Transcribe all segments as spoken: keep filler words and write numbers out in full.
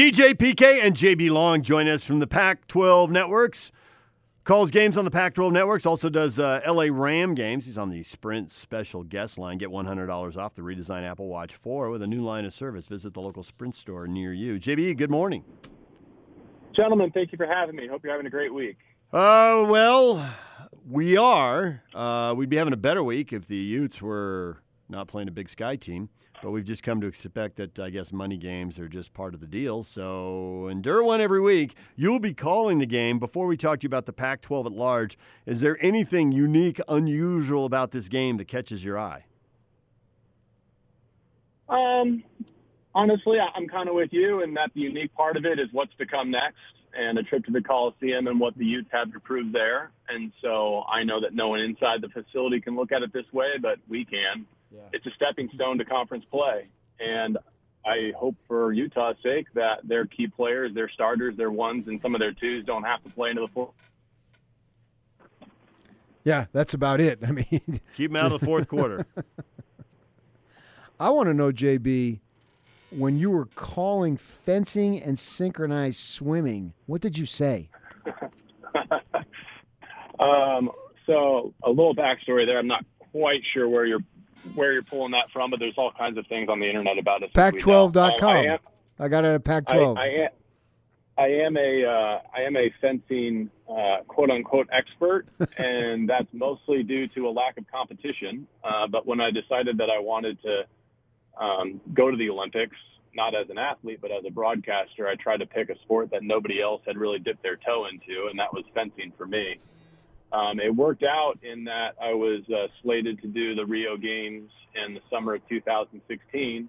D J P K and J B Long join us from the Pac twelve Networks. Calls games on the Pac twelve Networks. Also does uh, L A. Ram games. He's on the Sprint special guest line. Get one hundred dollars off the redesigned Apple Watch four with a new line of service. Visit the local Sprint store near you. J B, good morning. Gentlemen, thank you for having me. Hope you're having a great week. Uh, well, we are. Uh, we'd be having a better week if the Utes were not playing a Big Sky team. But we've just come to expect that, I guess, money games are just part of the deal. So endure one every week. You'll be calling the game. Before we talk to you about the Pac twelve at large, is there anything unique, unusual about this game that catches your eye? Um, honestly, I'm kind of with you in that the unique part of it is what's to come next and a trip to the Coliseum and what the Utes have to prove there. And so I know that no one inside the facility can look at it this way, but we can. Yeah. It's a stepping stone to conference play, and I hope for Utah's sake that their key players, their starters, their ones, and some of their twos don't have to play into the fourth. Yeah, that's about it. I mean, keep them out of the fourth quarter. I want to know, J B, when you were calling fencing and synchronized swimming, what did you say? um, so a little backstory there. I'm not quite sure where you're. where you're pulling that from, but there's all kinds of things on the internet about it. Pac twelve dot com. I, am, I got it at Pac twelve. I, I, am, I am a uh, I am a fencing uh, quote unquote expert, and that's mostly due to a lack of competition. Uh, but when I decided that I wanted to um, go to the Olympics, not as an athlete but as a broadcaster, I tried to pick a sport that nobody else had really dipped their toe into, and that was fencing for me. Um, it worked out in that I was uh, slated to do the Rio Games in the summer of two thousand sixteen,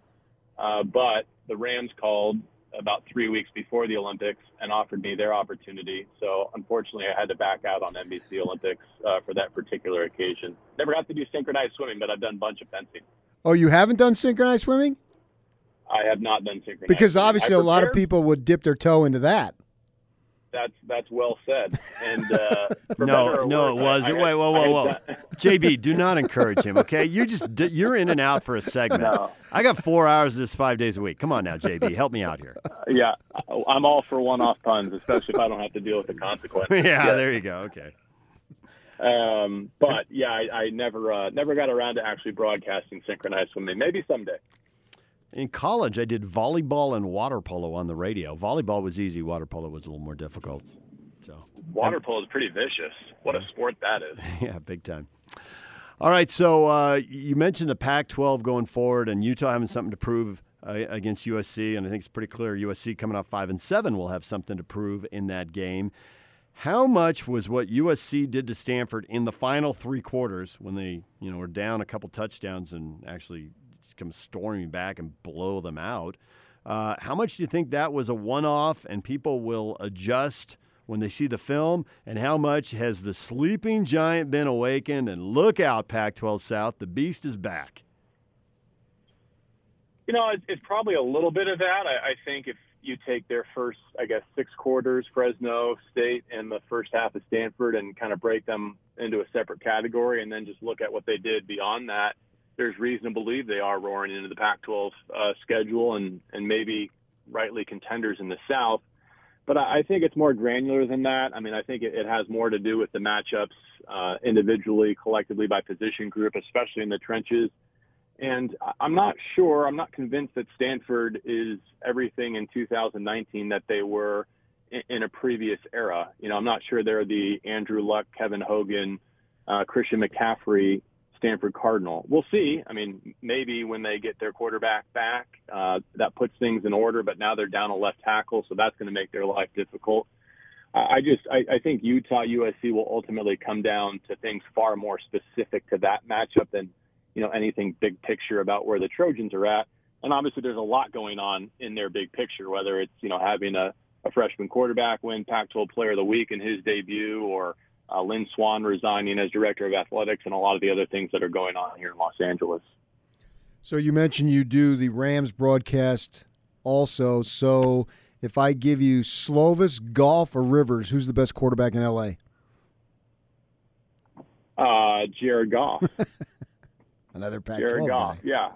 uh, but the Rams called about three weeks before the Olympics and offered me their opportunity. So, unfortunately, I had to back out on N B C Olympics uh, for that particular occasion. Never got to do synchronized swimming, but I've done a bunch of fencing. Oh, you haven't done synchronized swimming? I have not done synchronized Because obviously a lot of people would dip their toe into that. That's that's well said. And uh, for no, no, worse, it wasn't. Wait, whoa, whoa, whoa, J B, do not encourage him. Okay, you just you're in and out for a segment. No. I got four hours of this five days a week. Come on now, J B, help me out here. Uh, yeah, I'm all for one-off puns, especially if I don't have to deal with the consequences. yeah, yeah, there you go. Okay. Um, but yeah, I, I never uh, never got around to actually broadcasting synchronized swimming. Maybe someday. In college, I did volleyball and water polo on the radio. Volleyball was easy. Water polo was a little more difficult. So water polo is pretty vicious. What yeah. a sport that is. Yeah, big time. All right, so uh, you mentioned the Pac twelve going forward and Utah having something to prove uh, against U S C, and I think it's pretty clear U S C coming off five and seven will have something to prove in that game. How much was what U S C did to Stanford in the final three quarters when they you know, were down a couple touchdowns and actually – come storming back and blow them out. Uh, how much do you think that was a one-off and people will adjust when they see the film? And how much has the sleeping giant been awakened? And look out, Pac twelve South, the beast is back. You know, it's, it's probably a little bit of that. I, I think if you take their first, I guess, six quarters, Fresno State and the first half of Stanford and kind of break them into a separate category and then just look at what they did beyond that, there's reason to believe they are roaring into the Pac twelve uh, schedule and, and maybe rightly contenders in the South. But I, I think it's more granular than that. I mean, I think it, it has more to do with the matchups uh, individually, collectively by position group, especially in the trenches. And I'm not sure, I'm not convinced that Stanford is everything in two thousand nineteen that they were in, in a previous era. You know, I'm not sure they're the Andrew Luck, Kevin Hogan, uh, Christian McCaffrey, Stanford Cardinal. We'll see. I mean, maybe when they get their quarterback back, uh, that puts things in order, but now they're down a left tackle, so that's going to make their life difficult. Uh, I just I, I think Utah, U S C will ultimately come down to things far more specific to that matchup than, you know, anything big picture about where the Trojans are at. And obviously there's a lot going on in their big picture, whether it's, you know, having a, a freshman quarterback win Pac twelve Player of the Week in his debut or Uh, Lynn Swan resigning as director of athletics and a lot of the other things that are going on here in Los Angeles. So you mentioned you do the Rams broadcast also. So if I give you Slovis, Goff, or Rivers, who's the best quarterback in L A? Uh, Jared Goff. Another Pac twelve Jared Goff, guy. yeah.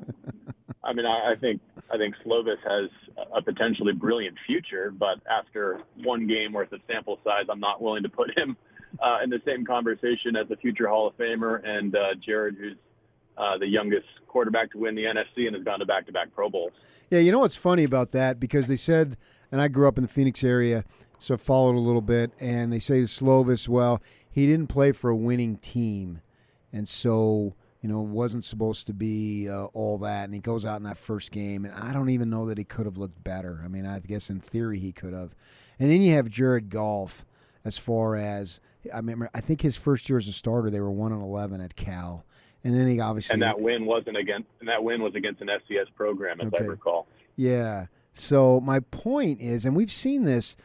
I mean, I, I think I think Slovis has a potentially brilliant future, but after one game worth of sample size, I'm not willing to put him uh, in the same conversation as a future Hall of Famer and uh, Jared, who's uh, the youngest quarterback to win the N F C and has gone to back-to-back Pro Bowls. Yeah, you know what's funny about that? Because they said, and I grew up in the Phoenix area, so I followed a little bit, and they say Slovis, well, he didn't play for a winning team, and so – you know, wasn't supposed to be uh, all that, and he goes out in that first game, and I don't even know that he could have looked better. I mean, I guess in theory he could have. And then you have Jared Goff as far as, I remember, I think his first year as a starter, they were one and eleven at Cal. And then he obviously... And that win wasn't against, and that win was against an F C S program, as okay. I recall. Yeah. So my point is, and we've seen this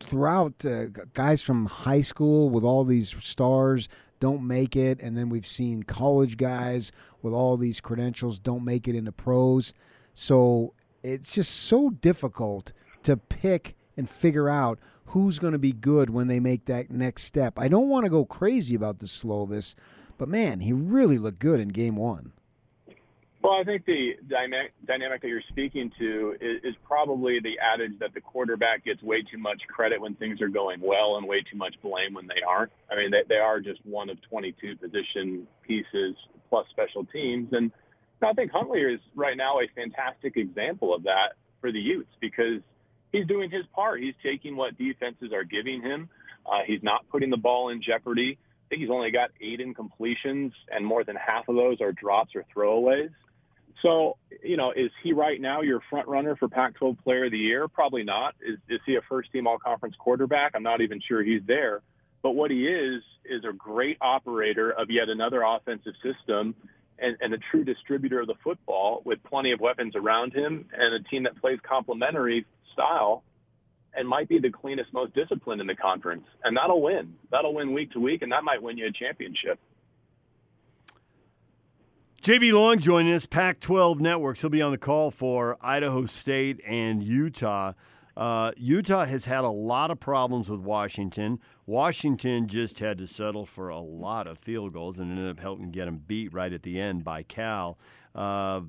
throughout, uh, guys from high school with all these stars don't make it, and then we've seen college guys with all these credentials don't make it into pros. So it's just so difficult to pick and figure out who's going to be good when they make that next step. I don't want to go crazy about the Slovis, but, man, he really looked good in game one. Well, I think the dynamic, dynamic that you're speaking to is, is probably the adage that the quarterback gets way too much credit when things are going well and way too much blame when they aren't. I mean, they, they are just one of twenty-two position pieces plus special teams. And I think Huntley is right now a fantastic example of that for the Utes because he's doing his part. He's taking what defenses are giving him. Uh, he's not putting the ball in jeopardy. I think he's only got eight incompletions, and more than half of those are drops or throwaways. So, you know, is he right now your front runner for Pac twelve Player of the Year? Probably not. Is, is he a first-team all-conference quarterback? I'm not even sure he's there. But what he is is a great operator of yet another offensive system and, and a true distributor of the football with plenty of weapons around him and a team that plays complementary style and might be the cleanest, most disciplined in the conference. And that'll win. That'll win week to week, and that might win you a championship. J B Long joining us, Pac twelve Networks. He'll be on the call for Idaho State and Utah. Uh, Utah has had a lot of problems with Washington. Washington just had to settle for a lot of field goals and ended up helping get them beat right at the end by Cal. Uh,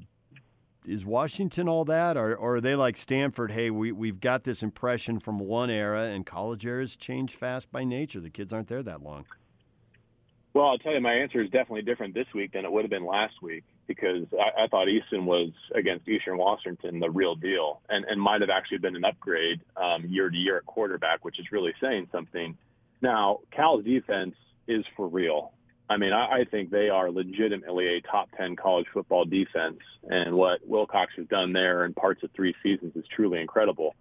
is Washington all that, or, or are they like Stanford? Hey, we, we've got this impression from one era, and college eras change fast by nature. The kids aren't there that long. Well, I'll tell you, my answer is definitely different this week than it would have been last week because I, I thought Easton was against Eastern Washington the real deal and, and might have actually been an upgrade um, year to year at quarterback, which is really saying something. Now, Cal's defense is for real. I mean, I, I think they are legitimately a top ten college football defense, and what Wilcox has done there in parts of three seasons is truly incredible.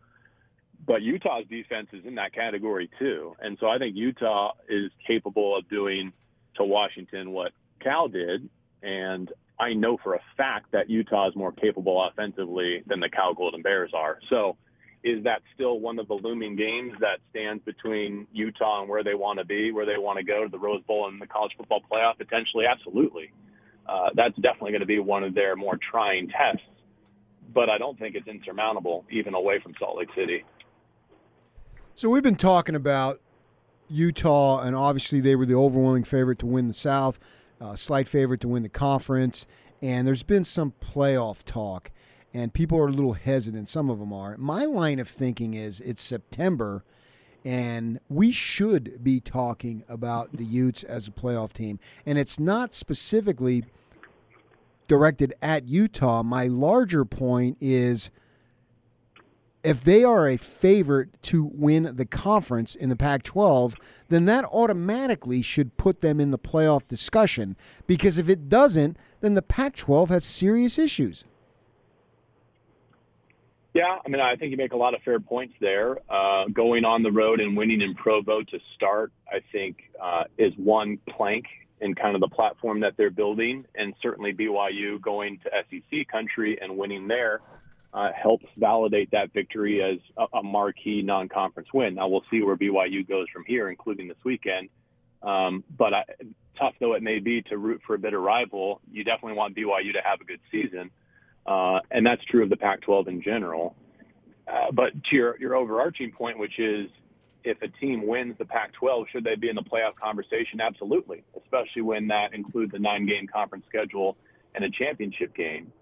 But Utah's defense is in that category too, and so I think Utah is capable of doing – to Washington what Cal did, and I know for a fact that Utah is more capable offensively than the Cal Golden Bears are. So is that still one of the looming games that stands between Utah and where they want to be, where they want to go to the Rose Bowl and the college football playoff? Potentially, absolutely. Uh, that's definitely going to be one of their more trying tests, but I don't think it's insurmountable, even away from Salt Lake City. So we've been talking about Utah, and obviously they were the overwhelming favorite to win the South, uh, slight favorite to win the conference, and there's been some playoff talk, and people are a little hesitant. Some of them are. My line of thinking is it's September, and we should be talking about the Utes as a playoff team, and it's not specifically directed at Utah. My larger point is if they are a favorite to win the conference in the Pac twelve, then that automatically should put them in the playoff discussion. Because if it doesn't, then the Pac twelve has serious issues. Yeah, I mean, I think you make a lot of fair points there. Uh, going on the road and winning in Provo to start, I think, uh, is one plank in kind of the platform that they're building. And certainly B Y U going to S E C country and winning there Uh, helps validate that victory as a, a marquee non-conference win. Now we'll see where B Y U goes from here, including this weekend. Um, but I, tough though it may be to root for a bitter rival, you definitely want B Y U to have a good season. Uh, and that's true of the Pac twelve in general. Uh, but to your, your overarching point, which is if a team wins the Pac twelve, should they be in the playoff conversation? Absolutely, especially when that includes a nine-game conference schedule and a championship game.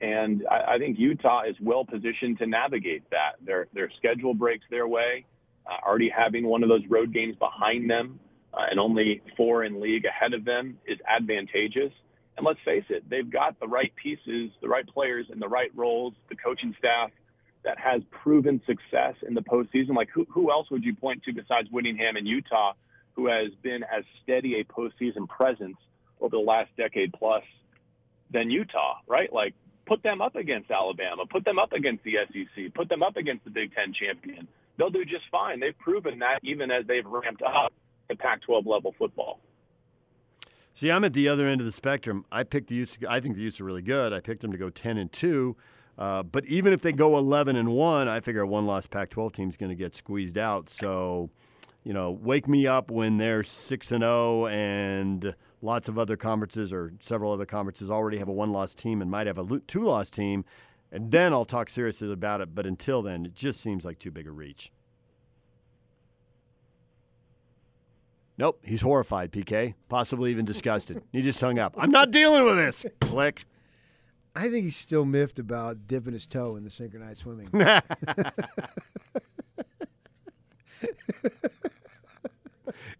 And I, I think Utah is well positioned to navigate that. Their their schedule breaks their way, uh, already having one of those road games behind them uh, and only four in league ahead of them is advantageous. And let's face it, they've got the right pieces, the right players in the right roles, the coaching staff that has proven success in the postseason. Like, who, who else would you point to besides Whittingham and Utah, who has been as steady a postseason presence over the last decade plus than Utah, right? Like, put them up against Alabama, put them up against the S E C, put them up against the Big Ten champion. They'll do just fine. They've proven that even as they've ramped up to Pac twelve level football. See, I'm at the other end of the spectrum. I picked the Utes. I think the Utes are really good. I picked them to go ten and two. Uh, but even if they go eleven and one, I figure a one-loss Pac twelve team is going to get squeezed out. So, you know, wake me up when they're six and oh and lots of other conferences or several other conferences already have a one-loss team and might have a two-loss team, and then I'll talk seriously about it. But until then, it just seems like too big a reach. Nope, he's horrified, P K, possibly even disgusted. He just hung up. I'm not dealing with this. Click. I think he's still miffed about dipping his toe in the synchronized swimming.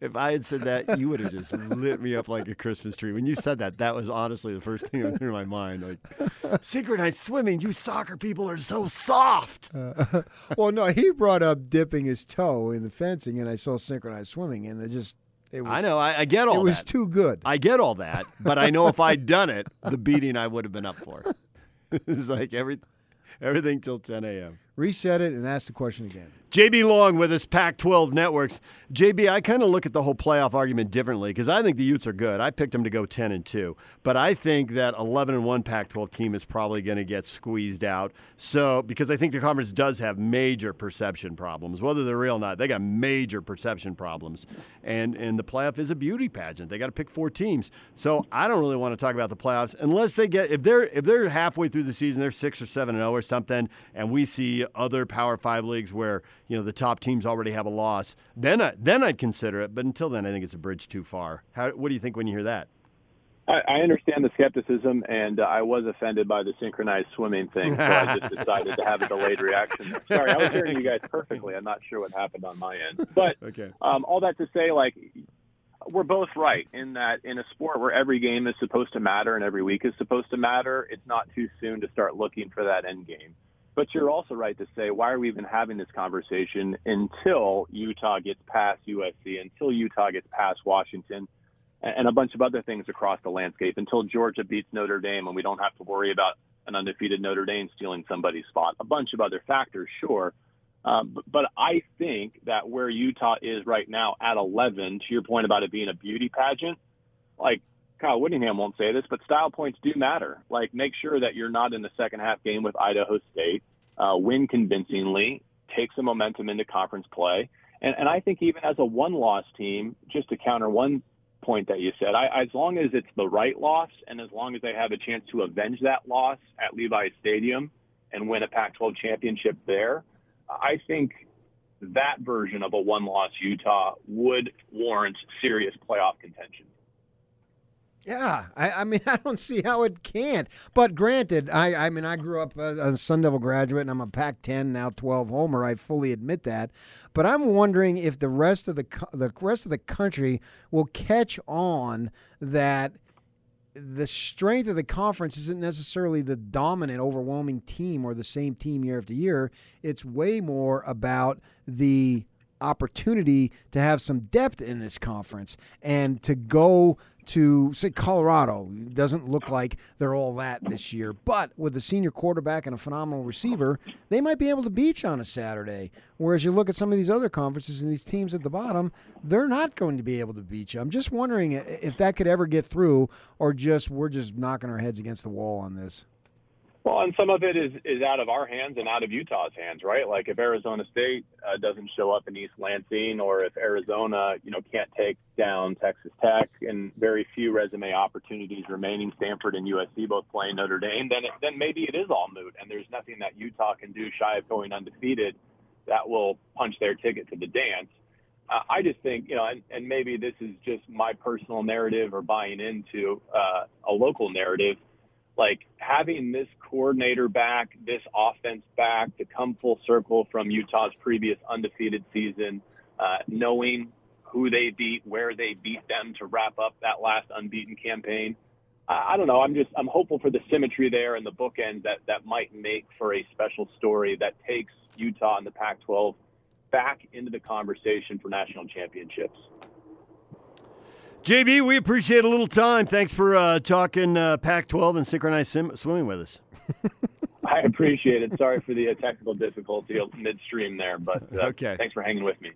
If I had said that, you would have just lit me up like a Christmas tree. When you said that, that was honestly the first thing that went through my mind. Like, synchronized swimming, you soccer people are so soft. Uh, well, no, he brought up dipping his toe in the fencing, and I saw synchronized swimming, and it just... It was, I know. I, I get all that. It was that. Too good. I get all that, but I know if I'd done it, the beating I would have been up for. It's like every, everything till ten a.m. Reset it and ask the question again. J B Long with us, Pac twelve Networks. J B, I kind of look at the whole playoff argument differently because I think the Utes are good. I picked them to go ten and two, but I think that eleven and one Pac twelve team is probably going to get squeezed out. So, because I think the conference does have major perception problems, whether they're real or not, they got major perception problems. And and the playoff is a beauty pageant. They got to pick four teams. So, I don't really want to talk about the playoffs unless they get if they're if they're halfway through the season, they're six or seven and oh or something, and we see other Power Five leagues where, you know, the top teams already have a loss, then, I, then I'd consider it. But until then, I think it's a bridge too far. How, what do you think when you hear that? I, I understand the skepticism, and uh, I was offended by the synchronized swimming thing, so I just decided to have a delayed reaction. Sorry, I was hearing you guys perfectly. I'm not sure what happened on my end. But okay. um, all that to say, like, we're both right in that in a sport where every game is supposed to matter and every week is supposed to matter, it's not too soon to start looking for that end game. But you're also right to say, why are we even having this conversation until Utah gets past U S C, until Utah gets past Washington, and a bunch of other things across the landscape, until Georgia beats Notre Dame and we don't have to worry about an undefeated Notre Dame stealing somebody's spot. A bunch of other factors, sure. Um, but I think that where Utah is right now at eleven, to your point about it being a beauty pageant, like, Kyle Whittingham won't say this, but style points do matter. Like, make sure that you're not in the second half game with Idaho State. Uh, win convincingly, take some momentum into conference play. And, and I think even as a one-loss team, just to counter one point that you said, I, as long as it's the right loss and as long as they have a chance to avenge that loss at Levi's Stadium and win a Pac twelve championship there, I think that version of a one-loss Utah would warrant serious playoff contention. Yeah, I, I mean, I don't see how it can't. But granted, I, I mean, I grew up a, a Sun Devil graduate, and I'm a Pac ten, now twelve homer. I fully admit that. But I'm wondering if the rest of the the rest of the country will catch on that the strength of the conference isn't necessarily the dominant, overwhelming team or the same team year after year. It's way more about the opportunity to have some depth in this conference and to go to, say, Colorado. It doesn't look like they're all that this year, but with a senior quarterback and a phenomenal receiver, they might be able to beat you on a Saturday. Whereas you look at some of these other conferences and these teams at the bottom, they're not going to be able to beat you. I'm just wondering if that could ever get through, or just we're just knocking our heads against the wall on this. Well, and some of it is, is out of our hands and out of Utah's hands, right? Like, if Arizona State uh, doesn't show up in East Lansing, or if Arizona, you know, can't take down Texas Tech, and very few resume opportunities remaining, Stanford and U S C both playing Notre Dame, then it, then maybe it is all moot, and there's nothing that Utah can do shy of going undefeated that will punch their ticket to the dance. Uh, I just think, you know, and, and maybe this is just my personal narrative or buying into uh, a local narrative, like having this coordinator back, this offense back, to come full circle from Utah's previous undefeated season, uh, knowing who they beat, where they beat them to wrap up that last unbeaten campaign. I, I don't know. I'm just I'm hopeful for the symmetry there and the bookend that that might make for a special story that takes Utah and the Pac twelve back into the conversation for national championships. J B, we appreciate a little time. Thanks for uh, talking uh, Pac twelve and synchronized sim- swimming with us. I appreciate it. Sorry for the uh, technical difficulty midstream there, but uh, okay. Thanks for hanging with me.